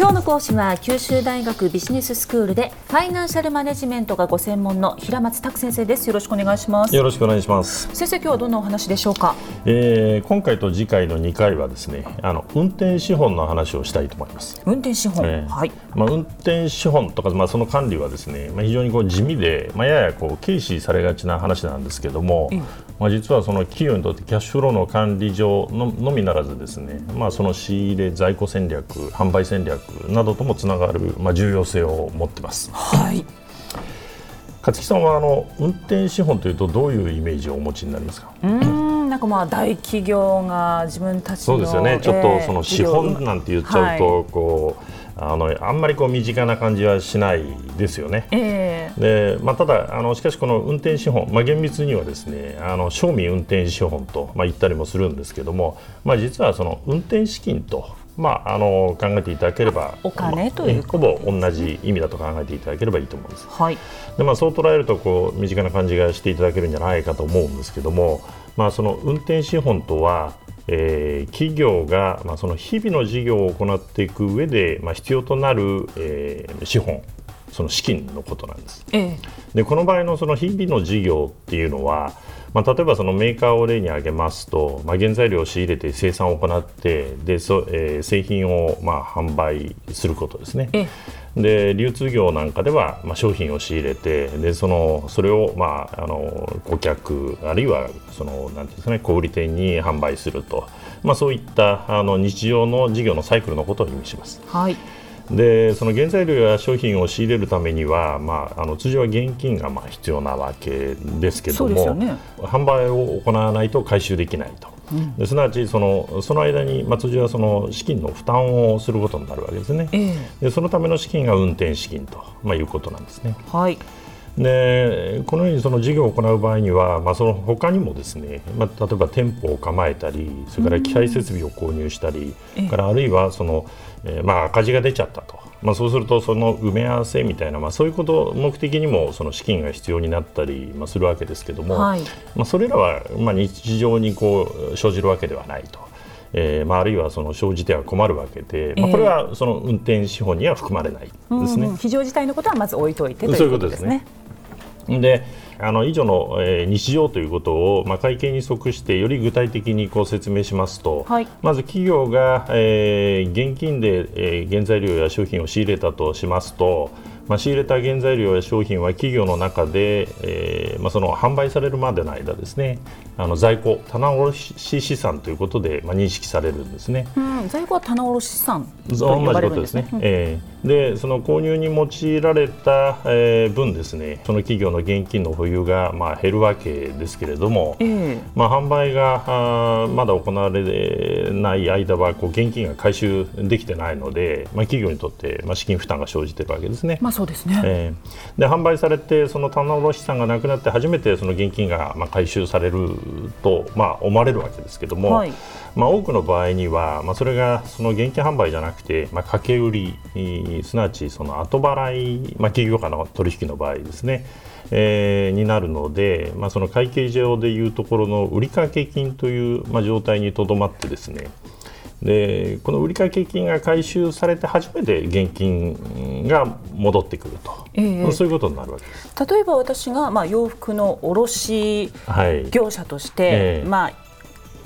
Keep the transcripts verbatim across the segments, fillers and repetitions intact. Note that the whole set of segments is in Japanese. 今日の講師は九州大学ビジネススクールでファイナンシャルマネジメントがご専門の平松卓先生です。よろしくお願いします。よろしくお願いします。先生、今日はどんなお話でしょうか？えー、今回と次回のにかいはですね、あの運転資本の話をしたいと思います。運転資本、えーはいまあ、運転資本とか、まあ、その管理はですね、まあ、非常にこう地味で、まあ、ややこう軽視されがちな話なんですけども、うんまあ、実はその企業にとってキャッシュフローの管理上 の, のみならずですね、まあ、その仕入れ、在庫戦略、販売戦略などともつながる、まあ、重要性を持っています。はい。勝木さんはあの運転資本というとどういうイメージをお持ちになりますか？うーん、なんかまあ大企業が自分たちのそうですよね。ちょっとその資本なんて言っちゃうとこう、はいあのあんまりこう身近な感じはしないですよね、えーでまあ、ただあのしかしこの運転資本、まあ、厳密にはですねあの商民運転資本と、まあ、言ったりもするんですけども、まあ、実はその運転資金と、まあ、あの考えていただければお金ということ、まあ、ほぼ同じ意味だと考えていただければいいと思うんです、はいでまあ、そう捉えるとこう身近な感じがしていただけるんじゃないかと思うんですけども、まあ、その運転資本とはえー、企業が、まあ、その日々の事業を行っていく上で、まあ、必要となる、えー、資本、その資金のことなんです、ええ、でこの場合のその日々の事業っていうのは、まあ、例えばそのメーカーを例に挙げますと、まあ、原材料を仕入れて生産を行ってでそ、えー、製品をまあ販売することですね、ええで流通業なんかでは、まあ、商品を仕入れてで そ, のそれを、まあ、あの顧客あるいはそのなんていうんですかね、小売店に販売すると、まあ、そういったあの日常の事業のサイクルのことを意味します、はい、でその原材料や商品を仕入れるためには、まあ、あの通常は現金がまあ必要なわけですけども、そうですよね、販売を行わないと回収できないと、うん、ですなわちその、その間に、まあ、通常はその資金の負担をすることになるわけですね、えー、でそのための資金が運転資金と、まあ、いうことなんですね、はい、でこのようにその事業を行う場合には、まあ、その他にもですね、まあ、例えば店舗を構えたりそれから機械設備を購入したり、うん、からあるいはその、えーまあ、赤字が出ちゃったと、まあ、そうするとその埋め合わせみたいな、まあ、そういうことを目的にもその資金が必要になったりするわけですけども、はいまあ、それらはまあ日常にこう生じるわけではないと、えーまあ、あるいはその生じては困るわけで、まあ、これはその運転資本には含まれないですね、えー、非常事態のことはまず置いといてということですね。であの以上の、えー、日常ということを、まあ、会見に即してより具体的にこう説明しますと、はい、まず企業が、えー、現金で、えー、原材料や商品を仕入れたとしますと、まあ、仕入れた原材料や商品は企業の中で、えーまあ、その販売されるまでの間ですね、あの在庫、棚卸資産ということで、まあ、認識されるんですね、うん、在庫は棚卸資産と呼ばれるんですね、同じことですね、うんえー、でその購入に用いられた、えー、分ですね、その企業の現金の保有が、まあ、減るわけですけれども、えーまあ、販売がまだ行われない間はこう現金が回収できてないので、まあ、企業にとって、まあ、資金負担が生じているわけですね、まあそうですねえー、で販売されてその棚卸資産がなくなって初めてその現金がまあ回収されると、まあ、思われるわけですけども、はいまあ、多くの場合には、まあ、それがその現金販売じゃなくて、まあ、掛け売りすなわちその後払い、まあ、企業間の取引の場合ですね、えー、になるので、まあ、その会計上でいうところの売掛金という、まあ、状態にとどまってですねでこの売掛金が回収されて初めて現金が戻ってくると、ええ、そういうことになるわけです。例えば私が、まあ、洋服の卸業者として、はいええまあ、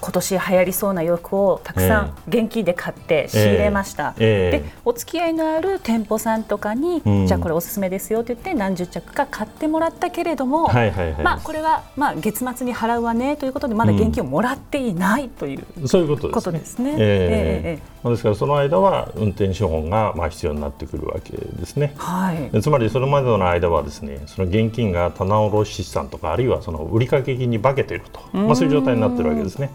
今年流行りそうな洋服をたくさん現金で買って仕入れました、ええええ、でお付き合いのある店舗さんとかに、うん、じゃあこれおすすめですよと言って何十着か買ってもらったけれども、はいはいはいまあ、これはまあ月末に払うわねということでまだ現金をもらっていないという、うん、そういうことですね。ですからその間は運転資本がまあ必要になってくるわけですね、はい、でつまりそれまでの間はですねその現金が棚卸資産とかあるいはその売掛金に化けていると、まあ、そういう状態になっているわけですね。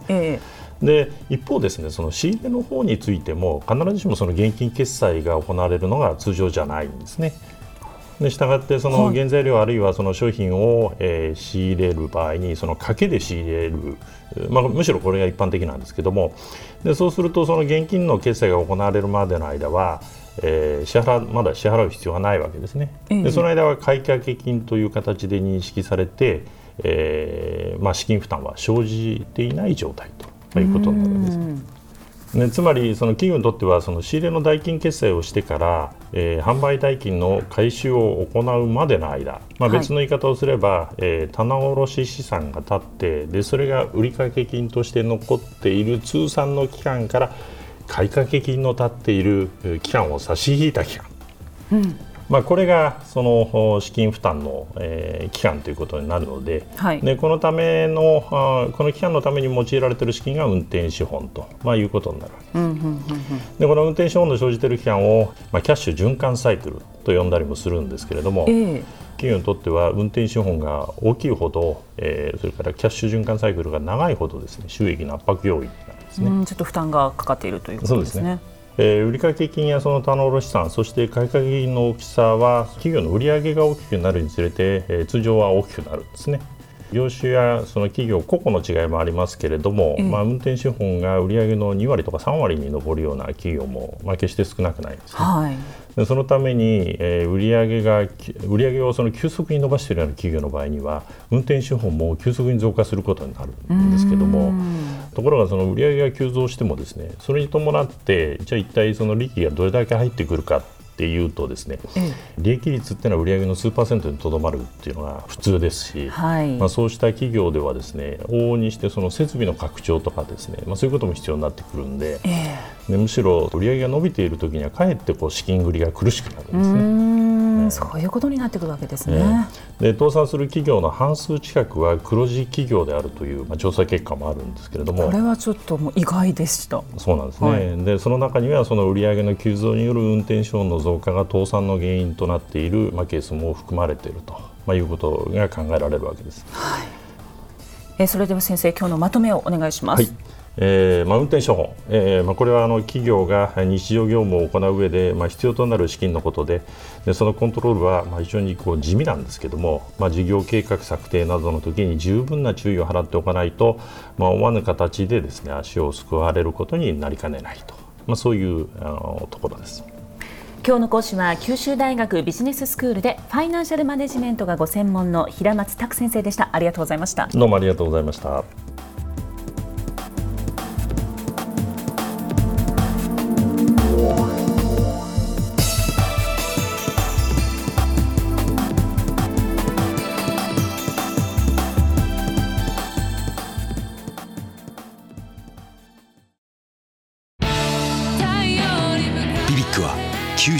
で一方ですねその仕入れの方についても必ずしもその現金決済が行われるのが通常じゃないんですね。でしたがってその原材料あるいはその商品を、えー、仕入れる場合にその賭けで仕入れる、まあ、むしろこれが一般的なんですけどもでそうするとその現金の決済が行われるまでの間は、えー、支払まだ支払う必要がないわけですね。でその間は買掛金という形で認識されてえーまあ、資金負担は生じていない状態ということになるんです。ね、つまりその企業にとってはその仕入れの代金決済をしてから、えー、販売代金の回収を行うまでの間、まあ、別の言い方をすれば、はい、えー、棚卸資産が立って、でそれが売掛金として残っている通算の期間から買掛金の立っている期間を差し引いた期間、うん、まあ、これがその資金負担の、えー、期間ということになるので、はい、でこのためのこの期間のために用いられている資金が運転資本と、まあ、いうことになるわけです、うんうんうんうん、でこの運転資本の生じている期間を、まあ、キャッシュ循環サイクルと呼んだりもするんですけれども、えー、企業にとっては運転資本が大きいほど、えー、それからキャッシュ循環サイクルが長いほどですね、収益の圧迫要因になるんですね、うん、ちょっと負担がかかっているということですね。えー、売掛金やその棚卸資産、そして買掛金の大きさは企業の売上が大きくなるにつれて、えー、通常は大きくなるんですね。業種やその企業個々の違いもありますけれども、えーまあ、運転資本が売上のに割とかさん割に上るような企業も、まあ、決して少なくないですね、はい、でそのために、えー、売上が売上をその急速に伸ばしているような企業の場合には運転資本も急速に増加することになるんですけども、ところがその売上が急増してもですね、それに伴ってじゃあ一体その利益がどれだけ入ってくるかっていうとですね、うん、利益率っていうのは売上の数パーセントにとどまるっていうのが普通ですし、はい、まあ、そうした企業ではですね、往々にしてその設備の拡張とかですね、まあ、そういうことも必要になってくるんで、えー、でむしろ売上が伸びているときにはかえってこう資金繰りが苦しくなるんですね。うーん、ね、そういうことになってくるわけですね。ね、で倒産する企業の半数近くは黒字企業であるという、まあ、調査結果もあるんですけれども、これはちょっともう意外でした。そうなんですね、はい、でその中にはその売上の急増による運転資本の増加が倒産の原因となっている、まあ、ケースも含まれていると、まあ、いうことが考えられるわけです、はい、えー、それでは先生、今日のまとめをお願いします。はい、えーまあ、運転資本、えーまあ、これはあの企業が日常業務を行う上で、まあ、必要となる資金のことで、でそのコントロールはまあ非常にこう地味なんですけども、まあ、事業計画策定などの時に十分な注意を払っておかないと、まあ、思わぬ形でですね、足をすくわれることになりかねないと、まあ、そういうあのところです。今日の講師は九州大学ビジネススクールでファイナンシャルマネジメントがご専門の平松卓先生でした。ありがとうございました。どうもありがとうございました。九